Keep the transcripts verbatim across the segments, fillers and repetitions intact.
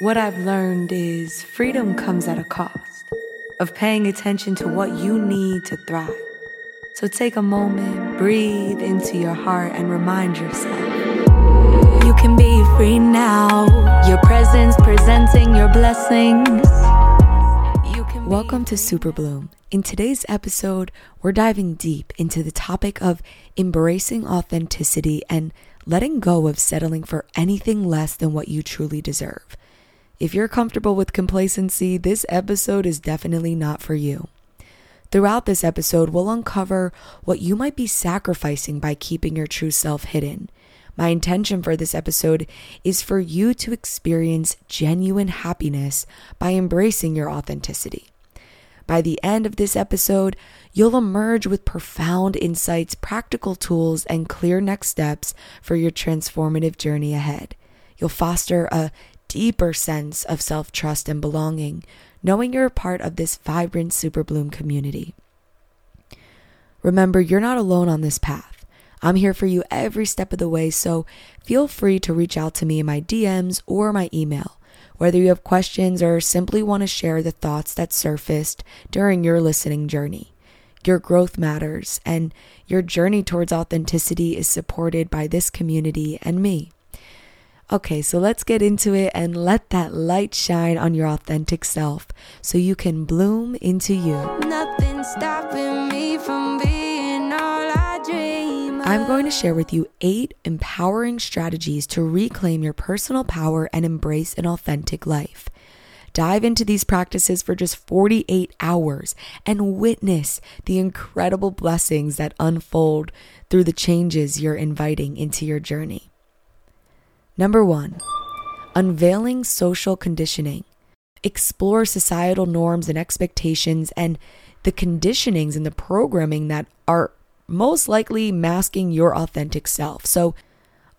What I've learned is freedom comes at a cost of paying attention to what you need to thrive. So take a moment, breathe into your heart, and remind yourself. You can be free now. Your presence presenting your blessings. You can Welcome to Superbloom. In today's episode, we're diving deep into the topic of embracing authenticity and letting go of settling for anything less than what you truly deserve. If you're comfortable with complacency, this episode is definitely not for you. Throughout this episode, we'll uncover what you might be sacrificing by keeping your true self hidden. My intention for this episode is for you to experience genuine happiness by embracing your authenticity. By the end of this episode, you'll emerge with profound insights, practical tools, and clear next steps for your transformative journey ahead. You'll foster a deeper sense of self-trust and belonging, knowing you're a part of this vibrant Superbloom community. Remember, you're not alone on this path. I'm here for you every step of the way, so feel free to reach out to me in my D Ms or my email. Whether you have questions or simply want to share the thoughts that surfaced during your listening journey. Your growth matters, and your journey towards authenticity is supported by this community and me. Okay, so let's get into it and let that light shine on your authentic self so you can bloom into you. Nothing stopping me from being all I dream of. I'm going to share with you eight empowering strategies to reclaim your personal power and embrace an authentic life. Dive into these practices for just forty-eight hours and witness the incredible blessings that unfold through the changes you're inviting into your journey. Number one, unveiling social conditioning. Explore societal norms and expectations and the conditionings and the programming that are most likely masking your authentic self. So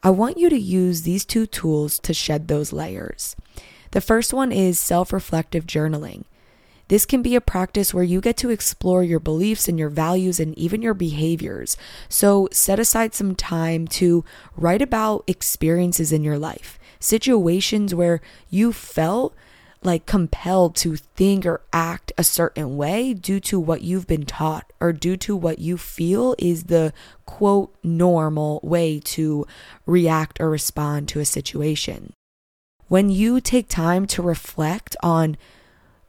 I want you to use these two tools to shed those layers. The first one is self-reflective journaling. This can be a practice where you get to explore your beliefs and your values and even your behaviors. So set aside some time to write about experiences in your life, situations where you felt like compelled to think or act a certain way due to what you've been taught or due to what you feel is the quote normal way to react or respond to a situation. When you take time to reflect on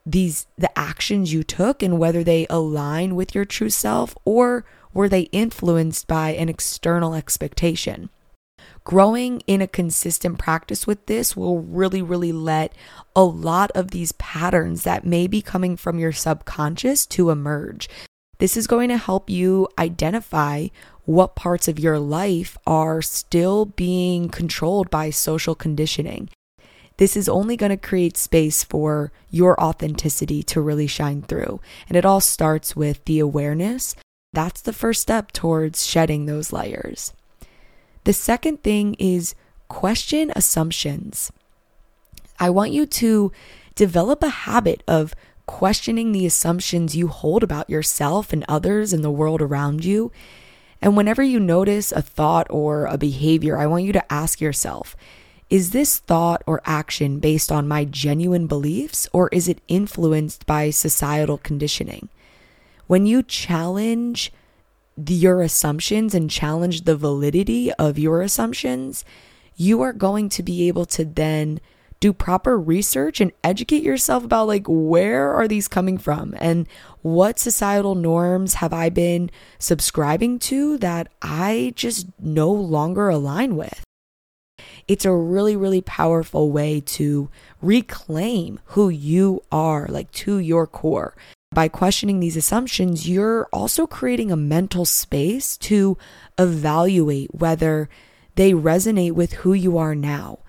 These the actions you took and whether they align with your true self or were they influenced by an external expectation. Growing in a consistent practice with this will really, really let a lot of these patterns that may be coming from your subconscious to emerge. This is going to help you identify what parts of your life are still being controlled by social conditioning. This is only going to create space for your authenticity to really shine through. And it all starts with the awareness. That's the first step towards shedding those layers. The second thing is question assumptions. I want you to develop a habit of questioning the assumptions you hold about yourself and others and the world around you. And whenever you notice a thought or a behavior, I want you to ask yourself, is this thought or action based on my genuine beliefs, or is it influenced by societal conditioning? When you challenge the, your assumptions and challenge the validity of your assumptions, you are going to be able to then do proper research and educate yourself about like, where are these coming from and what societal norms have I been subscribing to that I just no longer align with? It's a really, really powerful way to reclaim who you are, like to your core. By questioning these assumptions, you're also creating a mental space to evaluate whether they resonate with who you are now.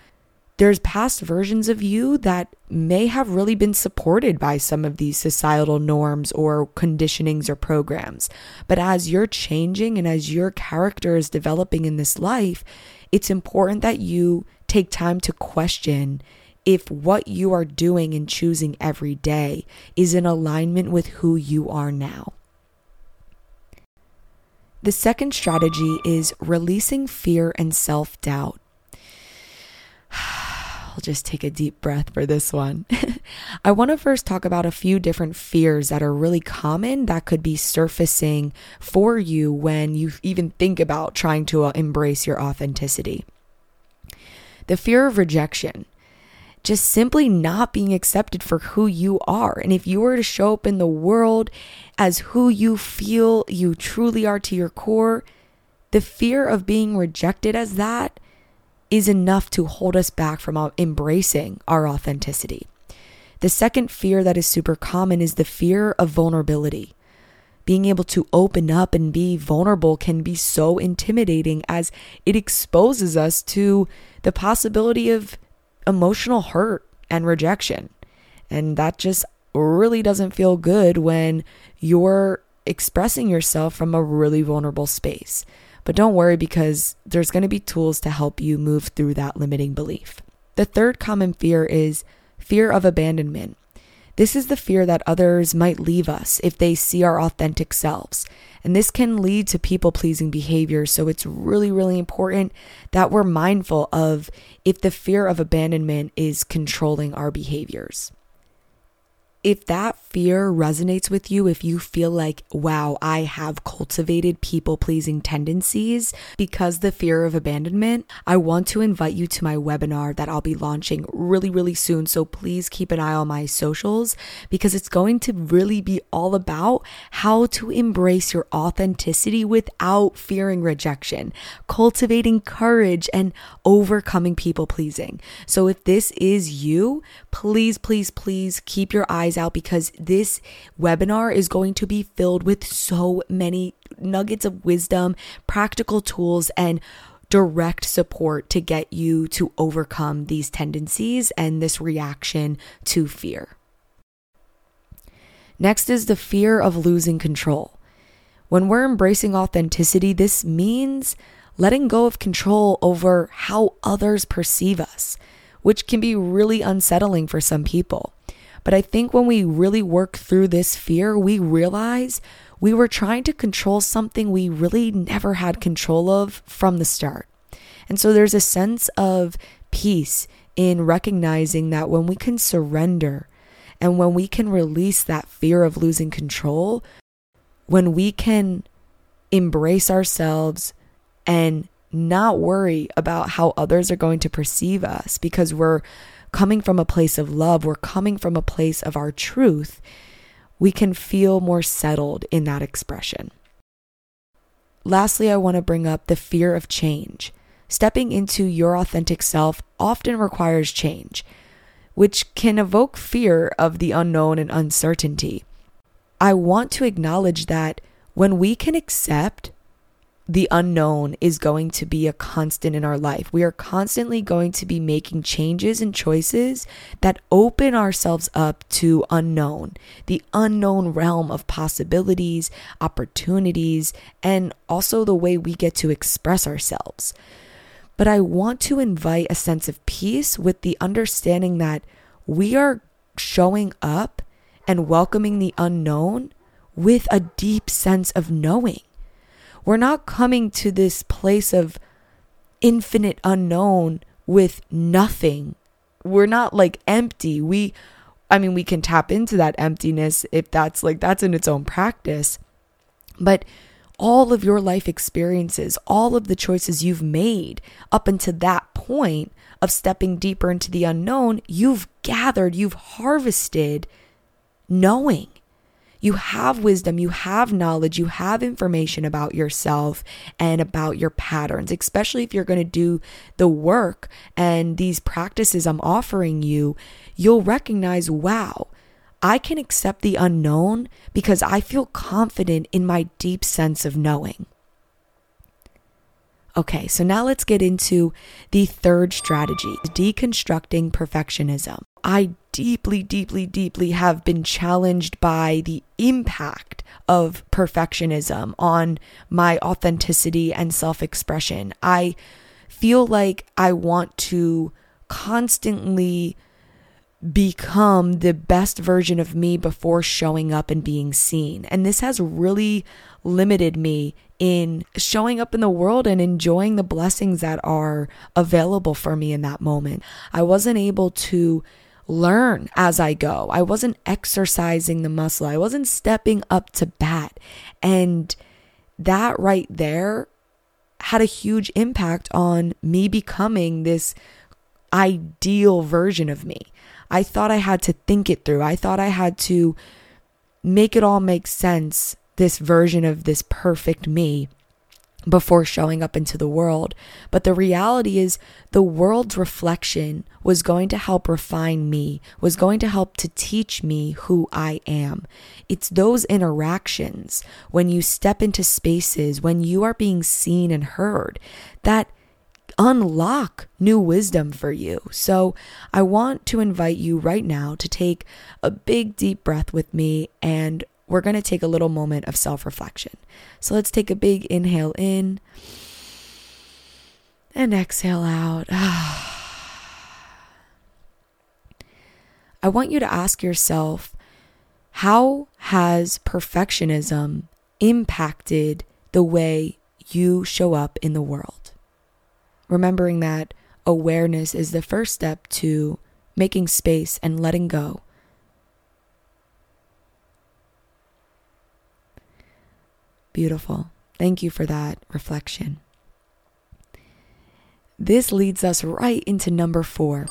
There's past versions of you that may have really been supported by some of these societal norms or conditionings or programs. But as you're changing and as your character is developing in this life, it's important that you take time to question if what you are doing and choosing every day is in alignment with who you are now. The second strategy is releasing fear and self-doubt. I'll just take a deep breath for this one. I want to first talk about a few different fears that are really common that could be surfacing for you when you even think about trying to embrace your authenticity. The fear of rejection, just simply not being accepted for who you are. And if you were to show up in the world as who you feel you truly are to your core, the fear of being rejected as that is enough to hold us back from embracing our authenticity. The second fear that is super common is the fear of vulnerability. Being able to open up and be vulnerable can be so intimidating, as it exposes us to the possibility of emotional hurt and rejection. And that just really doesn't feel good when you're expressing yourself from a really vulnerable space. But don't worry, because there's going to be tools to help you move through that limiting belief. The third common fear is fear of abandonment. This is the fear that others might leave us if they see our authentic selves. And this can lead to people-pleasing behavior. So it's really, really important that we're mindful of if the fear of abandonment is controlling our behaviors. If that fear resonates with you, if you feel like, wow, I have cultivated people-pleasing tendencies because the fear of abandonment, I want to invite you to my webinar that I'll be launching really, really soon. So please keep an eye on my socials, because it's going to really be all about how to embrace your authenticity without fearing rejection, cultivating courage, and overcoming people-pleasing. So if this is you, please, please, please keep your eyes out, because this webinar is going to be filled with so many nuggets of wisdom, practical tools, and direct support to get you to overcome these tendencies and this reaction to fear. Next is the fear of losing control. When we're embracing authenticity, this means letting go of control over how others perceive us, which can be really unsettling for some people. But I think when we really work through this fear, we realize we were trying to control something we really never had control of from the start. And so there's a sense of peace in recognizing that when we can surrender and when we can release that fear of losing control, when we can embrace ourselves and not worry about how others are going to perceive us, because we're coming from a place of love, we're coming from a place of our truth, we can feel more settled in that expression. Lastly, I want to bring up the fear of change. Stepping into your authentic self often requires change, which can evoke fear of the unknown and uncertainty. I want to acknowledge that when we can accept the unknown is going to be a constant in our life. We are constantly going to be making changes and choices that open ourselves up to unknown, the unknown realm of possibilities, opportunities, and also the way we get to express ourselves. But I want to invite a sense of peace with the understanding that we are showing up and welcoming the unknown with a deep sense of knowing. We're not coming to this place of infinite unknown with nothing. We're not like empty. We, I mean, we can tap into that emptiness if that's like, that's in its own practice. But all of your life experiences, all of the choices you've made up until that point of stepping deeper into the unknown, you've gathered, you've harvested knowing. You have wisdom, you have knowledge, you have information about yourself and about your patterns, especially if you're going to do the work and these practices I'm offering you. You'll recognize, wow, I can accept the unknown because I feel confident in my deep sense of knowing. Okay, so now let's get into the third strategy, deconstructing perfectionism. I deeply, deeply, deeply have been challenged by the impact of perfectionism on my authenticity and self-expression. I feel like I want to constantly become the best version of me before showing up and being seen. And this has really limited me in showing up in the world and enjoying the blessings that are available for me in that moment. I wasn't able to learn as I go. I wasn't exercising the muscle. I wasn't stepping up to bat. And that right there had a huge impact on me becoming this ideal version of me. I thought I had to think it through. I thought I had to make it all make sense, this version of this perfect me, before showing up into the world. But the reality is the world's reflection was going to help refine me, was going to help to teach me who I am. It's those interactions when you step into spaces, when you are being seen and heard, that unlock new wisdom for you. So I want to invite you right now to take a big deep breath with me, and we're going to take a little moment of self-reflection. So let's take a big inhale in and exhale out. I want you to ask yourself, how has perfectionism impacted the way you show up in the world? Remembering that awareness is the first step to making space and letting go. Beautiful. Thank you for that reflection. This leads us right into number four,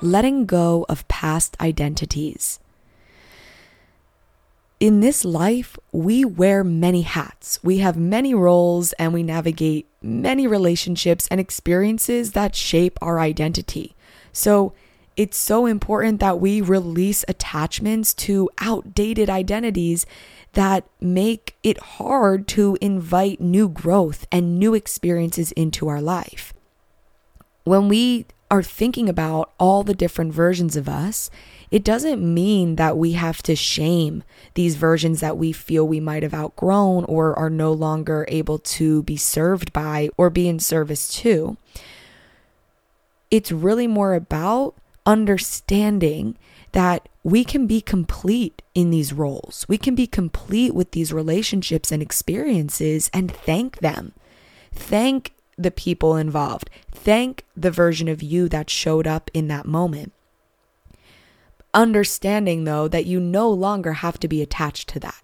letting go of past identities. In this life, we wear many hats. We have many roles, and we navigate many relationships and experiences that shape our identity. So it's so important that we release attachments to outdated identities that make it hard to invite new growth and new experiences into our life. When we are thinking about all the different versions of us, it doesn't mean that we have to shame these versions that we feel we might have outgrown or are no longer able to be served by or be in service to. It's really more about understanding that we can be complete in these roles. We can be complete with these relationships and experiences, and thank them. Thank the people involved. Thank the version of you that showed up in that moment. Understanding, though, that you no longer have to be attached to that.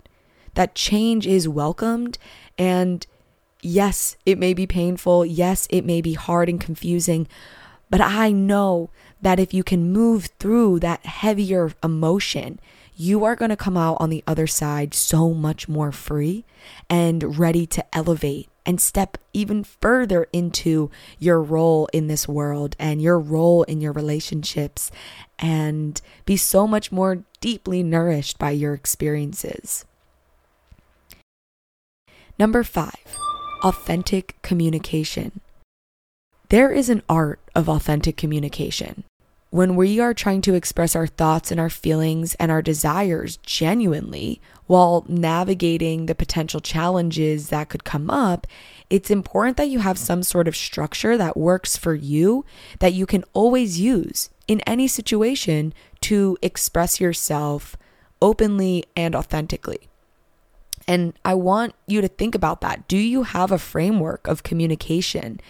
That change is welcomed, and yes, it may be painful. Yes, it may be hard and confusing, but I know that if you can move through that heavier emotion, you are going to come out on the other side so much more free and ready to elevate and step even further into your role in this world and your role in your relationships, and be so much more deeply nourished by your experiences. Number five, authentic communication. There is an art of authentic communication. When we are trying to express our thoughts and our feelings and our desires genuinely while navigating the potential challenges that could come up, it's important that you have some sort of structure that works for you, that you can always use in any situation to express yourself openly and authentically. And I want you to think about that. Do you have a framework of communication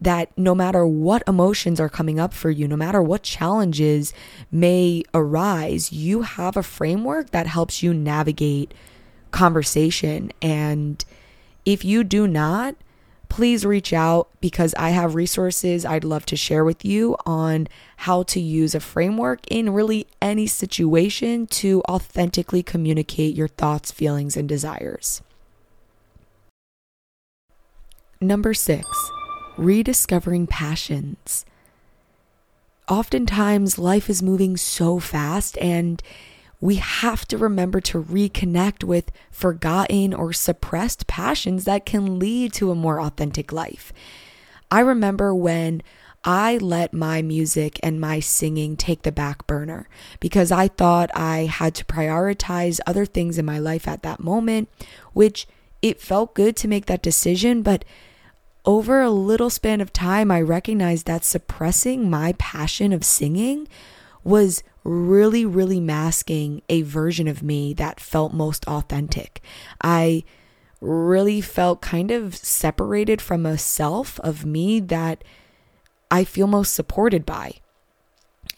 that no matter what emotions are coming up for you, no matter what challenges may arise, you have a framework that helps you navigate conversation? And if you do not, please reach out, because I have resources I'd love to share with you on how to use a framework in really any situation to authentically communicate your thoughts, feelings, and desires. Number six. Rediscovering passions. Oftentimes, life is moving so fast, and we have to remember to reconnect with forgotten or suppressed passions that can lead to a more authentic life. I remember when I let my music and my singing take the back burner because I thought I had to prioritize other things in my life at that moment, which it felt good to make that decision, but over a little span of time, I recognized that suppressing my passion of singing was really, really masking a version of me that felt most authentic. I really felt kind of separated from a self of me that I feel most supported by.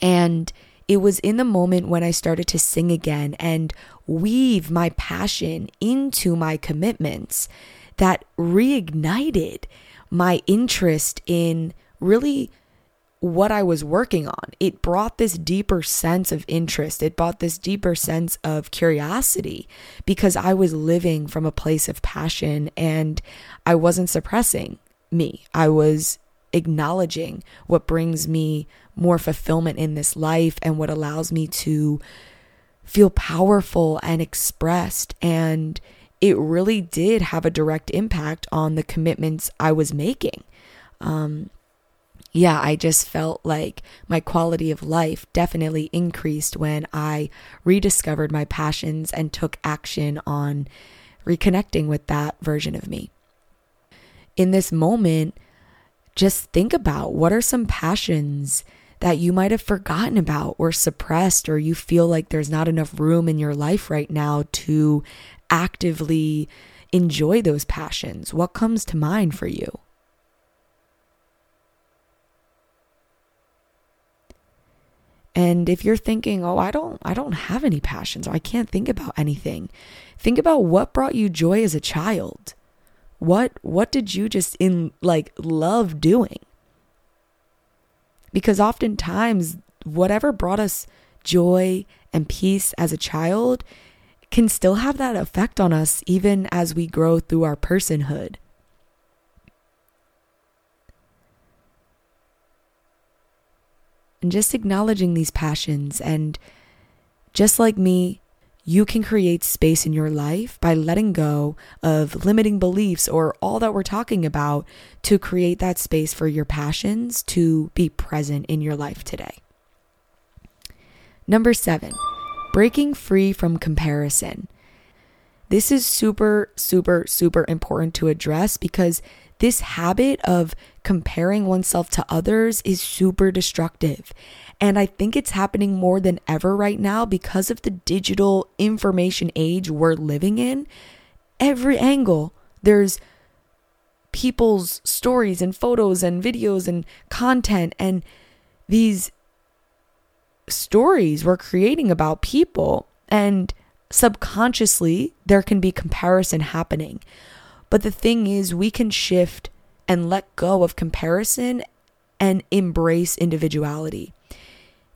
And it was in the moment when I started to sing again and weave my passion into my commitments that reignited my interest in really what I was working on. It brought this deeper sense of interest. It brought this deeper sense of curiosity because I was living from a place of passion and I wasn't suppressing me. I was acknowledging what brings me more fulfillment in this life and what allows me to feel powerful and expressed. And it really did have a direct impact on the commitments I was making. Um, Yeah, I just felt like my quality of life definitely increased when I rediscovered my passions and took action on reconnecting with that version of me. In this moment, just think about what are some passions that you might have forgotten about or suppressed, or you feel like there's not enough room in your life right now to actively enjoy those passions. What comes to mind for you? And if you're thinking, oh, I don't, I don't have any passions, or I can't think about anything, think about what brought you joy as a child. What, what did you just in like love doing? Because oftentimes, whatever brought us joy and peace as a child can still have that effect on us, even as we grow through our personhood. And just acknowledging these passions. And just like me, you can create space in your life by letting go of limiting beliefs or all that we're talking about to create that space for your passions to be present in your life today. Number seven, breaking free from comparison. This is super, super, super important to address because this habit of comparing oneself to others is super destructive. And I think it's happening more than ever right now because of the digital information age we're living in. Every angle, there's people's stories and photos and videos and content. And these stories we're creating about people, and subconsciously, there can be comparison happening. But the thing is, we can shift and let go of comparison and embrace individuality.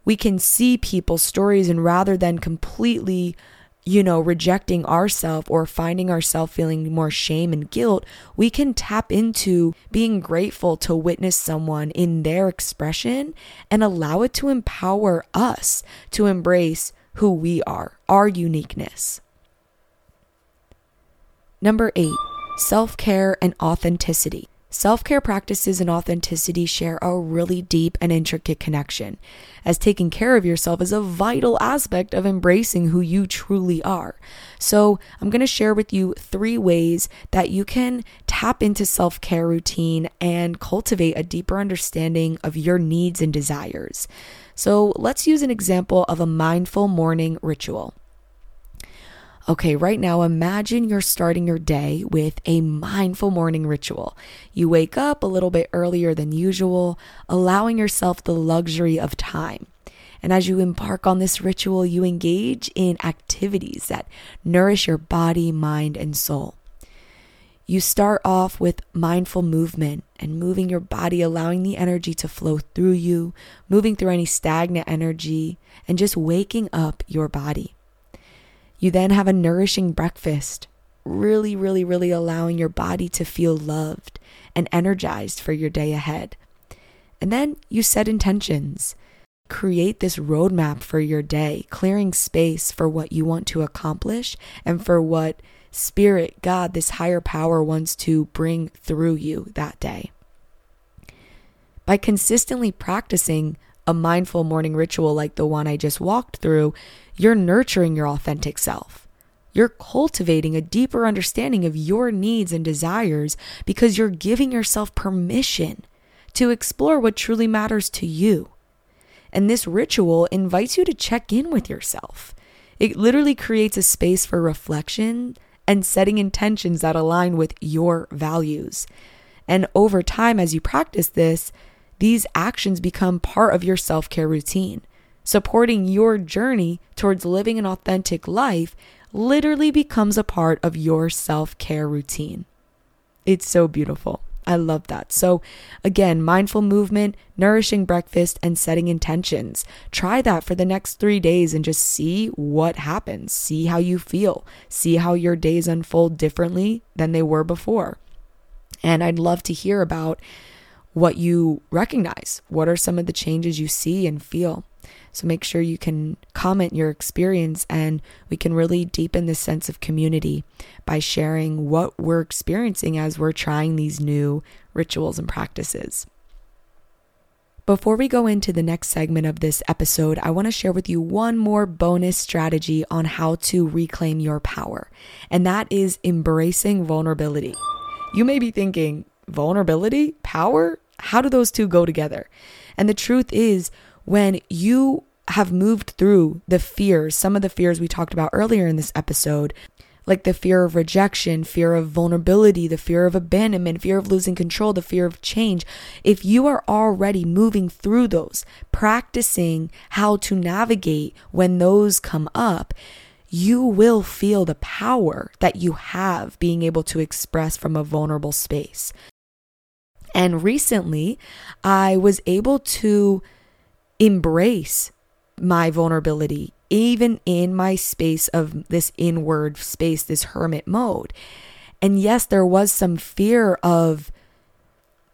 We can see people's stories, and rather than completely, you know, rejecting ourselves or finding ourselves feeling more shame and guilt, we can tap into being grateful to witness someone in their expression and allow it to empower us to embrace who we are, our uniqueness. Number eight. Self-care and authenticity. Self-care practices and authenticity share a really deep and intricate connection, as taking care of yourself is a vital aspect of embracing who you truly are. So I'm going to share with you three ways that you can tap into self-care routine and cultivate a deeper understanding of your needs and desires. So let's use an example of a mindful morning ritual. Okay, right now, imagine you're starting your day with a mindful morning ritual. You wake up a little bit earlier than usual, allowing yourself the luxury of time. And as you embark on this ritual, you engage in activities that nourish your body, mind, and soul. You start off with mindful movement and moving your body, allowing the energy to flow through you, moving through any stagnant energy, and just waking up your body. You then have a nourishing breakfast, really, really, really allowing your body to feel loved and energized for your day ahead. And then you set intentions. Create this roadmap for your day, clearing space for what you want to accomplish and for what Spirit, God, this higher power wants to bring through you that day. By consistently practicing a mindful morning ritual like the one I just walked through, you're nurturing your authentic self. You're cultivating a deeper understanding of your needs and desires because you're giving yourself permission to explore what truly matters to you. And this ritual invites you to check in with yourself. It literally creates a space for reflection and setting intentions that align with your values. And over time, as you practice this, these actions become part of your self-care routine. Supporting your journey towards living an authentic life literally becomes a part of your self-care routine. It's so beautiful. I love that. So again, mindful movement, nourishing breakfast, and setting intentions. Try that for the next three days and just see what happens. See how you feel. See how your days unfold differently than they were before. And I'd love to hear about what you recognize. What are some of the changes you see and feel? So make sure you can comment your experience, and we can really deepen the sense of community by sharing what we're experiencing as we're trying these new rituals and practices. Before we go into the next segment of this episode, I want to share with you one more bonus strategy on how to reclaim your power, and that is embracing vulnerability. You may be thinking, vulnerability, power? How do those two go together? And the truth is, when you have moved through the fears, some of the fears we talked about earlier in this episode, like the fear of rejection, fear of vulnerability, the fear of abandonment, fear of losing control, the fear of change, if you are already moving through those, practicing how to navigate when those come up, you will feel the power that you have being able to express from a vulnerable space. And recently, I was able to embrace my vulnerability, even in my space of this inward space, this hermit mode. And yes, there was some fear of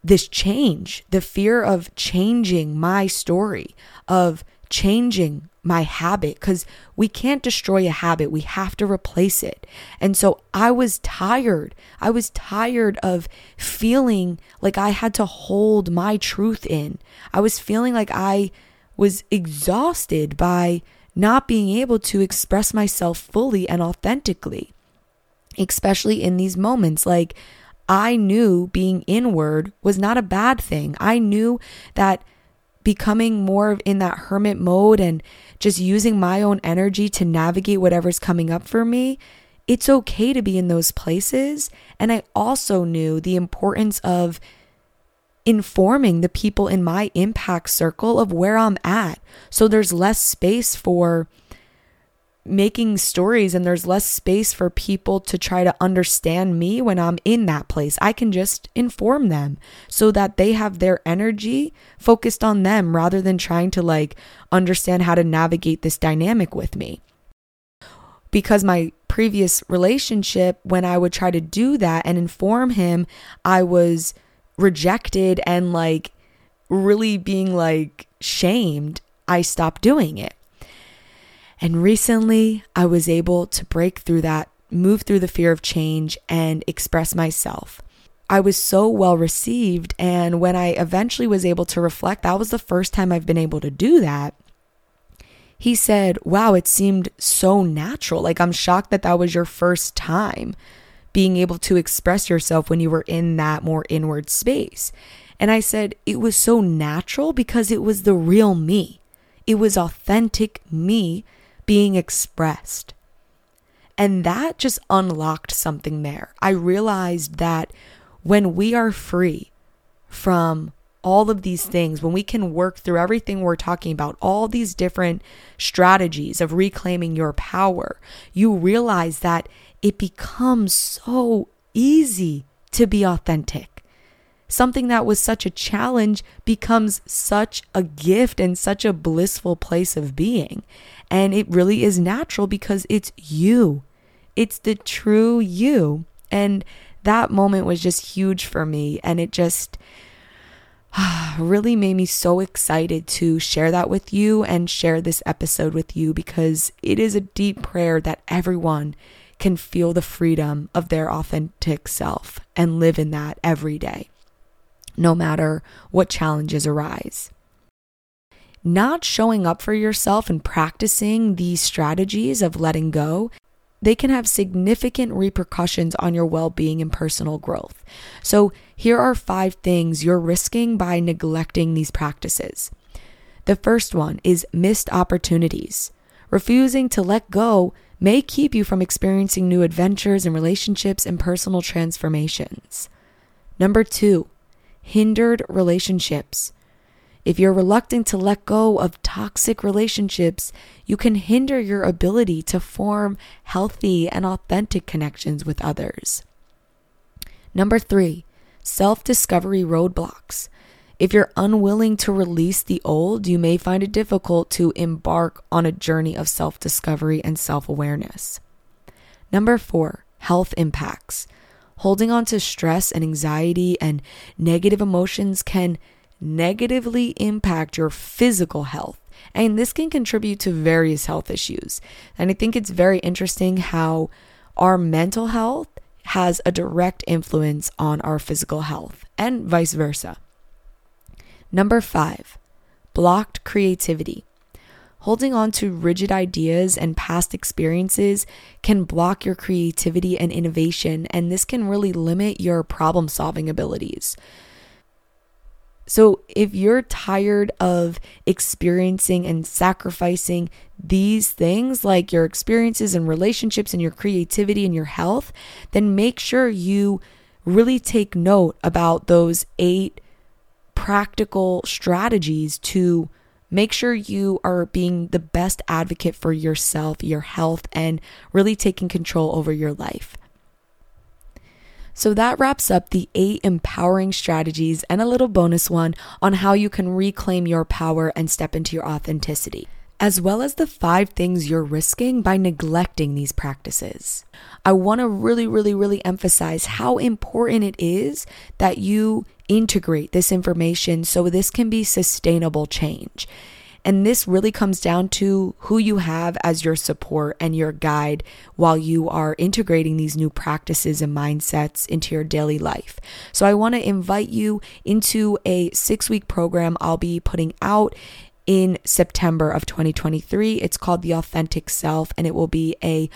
this change, the fear of changing my story, of changing my habit, because we can't destroy a habit. We have to replace it. And so I was tired. I was tired of feeling like I had to hold my truth in. I was feeling like I was exhausted by not being able to express myself fully and authentically, especially in these moments. Like, I knew being inward was not a bad thing. I knew that becoming more in that hermit mode and just using my own energy to navigate whatever's coming up for me, it's okay to be in those places. And I also knew the importance of informing the people in my impact circle of where I'm at. So there's less space for making stories, and there's less space for people to try to understand me when I'm in that place. I can just inform them so that they have their energy focused on them rather than trying to like understand how to navigate this dynamic with me. Because my previous relationship, when I would try to do that and inform him, I was rejected and like really being like shamed. I stopped doing it. And recently, I was able to break through that, move through the fear of change, and express myself. I was so well received. And when I eventually was able to reflect, that was the first time I've been able to do that. He said, wow, it seemed so natural. Like, I'm shocked that that was your first time being able to express yourself when you were in that more inward space. And I said, it was so natural because it was the real me. It was authentic me being expressed. And that just unlocked something there. I realized that when we are free from all of these things, when we can work through everything we're talking about, all these different strategies of reclaiming your power, you realize that it becomes so easy to be authentic. Something that was such a challenge becomes such a gift and such a blissful place of being. And it really is natural because it's you. It's the true you. And that moment was just huge for me. And it just ah, really made me so excited to share that with you and share this episode with you, because it is a deep prayer that everyone can feel the freedom of their authentic self and live in that every day, no matter what challenges arise. Not showing up for yourself and practicing these strategies of letting go, they can have significant repercussions on your well-being and personal growth. So here are five things you're risking by neglecting these practices. The first one is missed opportunities. Refusing to let go may keep you from experiencing new adventures and relationships and personal transformations. Number two, hindered relationships. If you're reluctant to let go of toxic relationships, you can hinder your ability to form healthy and authentic connections with others. Number three, self-discovery roadblocks. If you're unwilling to release the old, you may find it difficult to embark on a journey of self-discovery and self-awareness. Number four, health impacts. Holding on to stress and anxiety and negative emotions can negatively impact your physical health, and this can contribute to various health issues. And I think it's very interesting how our mental health has a direct influence on our physical health and vice versa. Number five, blocked creativity. Holding on to rigid ideas and past experiences can block your creativity and innovation, and this can really limit your problem-solving abilities. So if you're tired of experiencing and sacrificing these things, like your experiences and relationships and your creativity and your health, then make sure you really take note about those eight practical strategies to make sure you are being the best advocate for yourself, your health, and really taking control over your life. So that wraps up the eight empowering strategies and a little bonus one on how you can reclaim your power and step into your authenticity, as well as the five things you're risking by neglecting these practices. I want to really, really, really emphasize how important it is that you integrate this information so this can be sustainable change. And this really comes down to who you have as your support and your guide while you are integrating these new practices and mindsets into your daily life. So I want to invite you into a six-week program I'll be putting out in September of twenty twenty-three. It's called The Authentic Self, and it will be a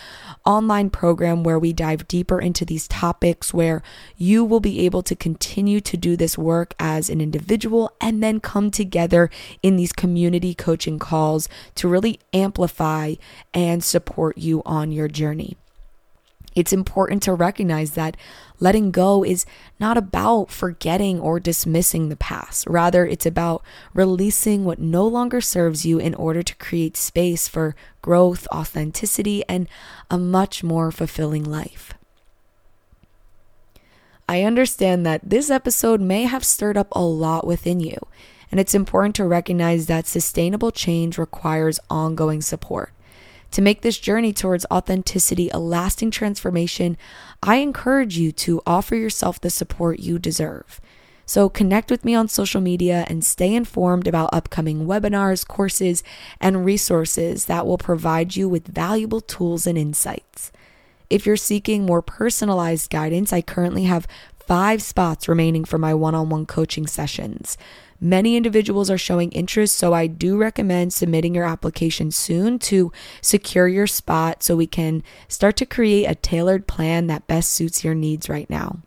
online program where we dive deeper into these topics, where you will be able to continue to do this work as an individual and then come together in these community coaching calls to really amplify and support you on your journey. It's important to recognize that letting go is not about forgetting or dismissing the past. Rather, it's about releasing what no longer serves you in order to create space for growth, authenticity, and a much more fulfilling life. I understand that this episode may have stirred up a lot within you, and it's important to recognize that sustainable change requires ongoing support. To make this journey towards authenticity a lasting transformation, I encourage you to offer yourself the support you deserve. So connect with me on social media and stay informed about upcoming webinars, courses, and resources that will provide you with valuable tools and insights. If you're seeking more personalized guidance, I currently have five spots remaining for my one-on-one coaching sessions. Many individuals are showing interest, so I do recommend submitting your application soon to secure your spot so we can start to create a tailored plan that best suits your needs right now.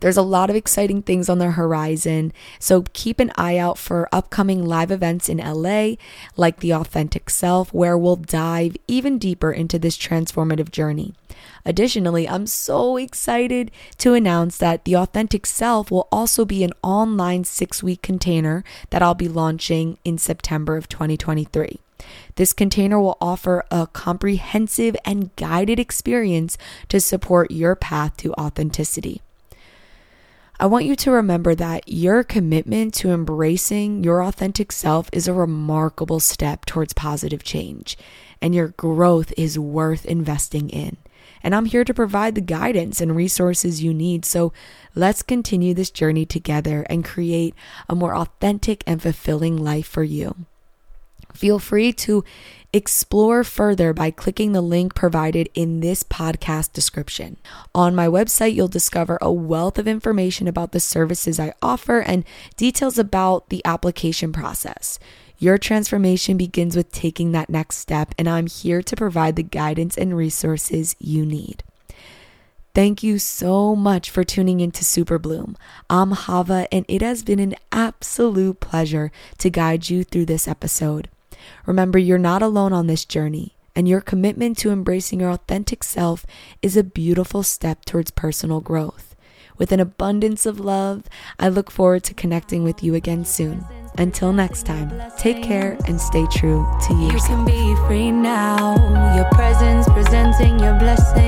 There's a lot of exciting things on the horizon, so keep an eye out for upcoming live events in L A, like The Authentic Self, where we'll dive even deeper into this transformative journey. Additionally, I'm so excited to announce that The Authentic Self will also be an online six-week container that I'll be launching in September of twenty twenty-three. This container will offer a comprehensive and guided experience to support your path to authenticity. I want you to remember that your commitment to embracing your authentic self is a remarkable step towards positive change, and your growth is worth investing in. And I'm here to provide the guidance and resources you need, so let's continue this journey together and create a more authentic and fulfilling life for you. Feel free to explore further by clicking the link provided in this podcast description. On my website, you'll discover a wealth of information about the services I offer and details about the application process. Your transformation begins with taking that next step, and I'm here to provide the guidance and resources you need. Thank you so much for tuning into Superbloom. I'm Hava, and it has been an absolute pleasure to guide you through this episode. Remember, you're not alone on this journey, and your commitment to embracing your authentic self is a beautiful step towards personal growth. With an abundance of love, I look forward to connecting with you again soon. Until next time, take care and stay true to you. You can be free now, your presence presenting your blessing.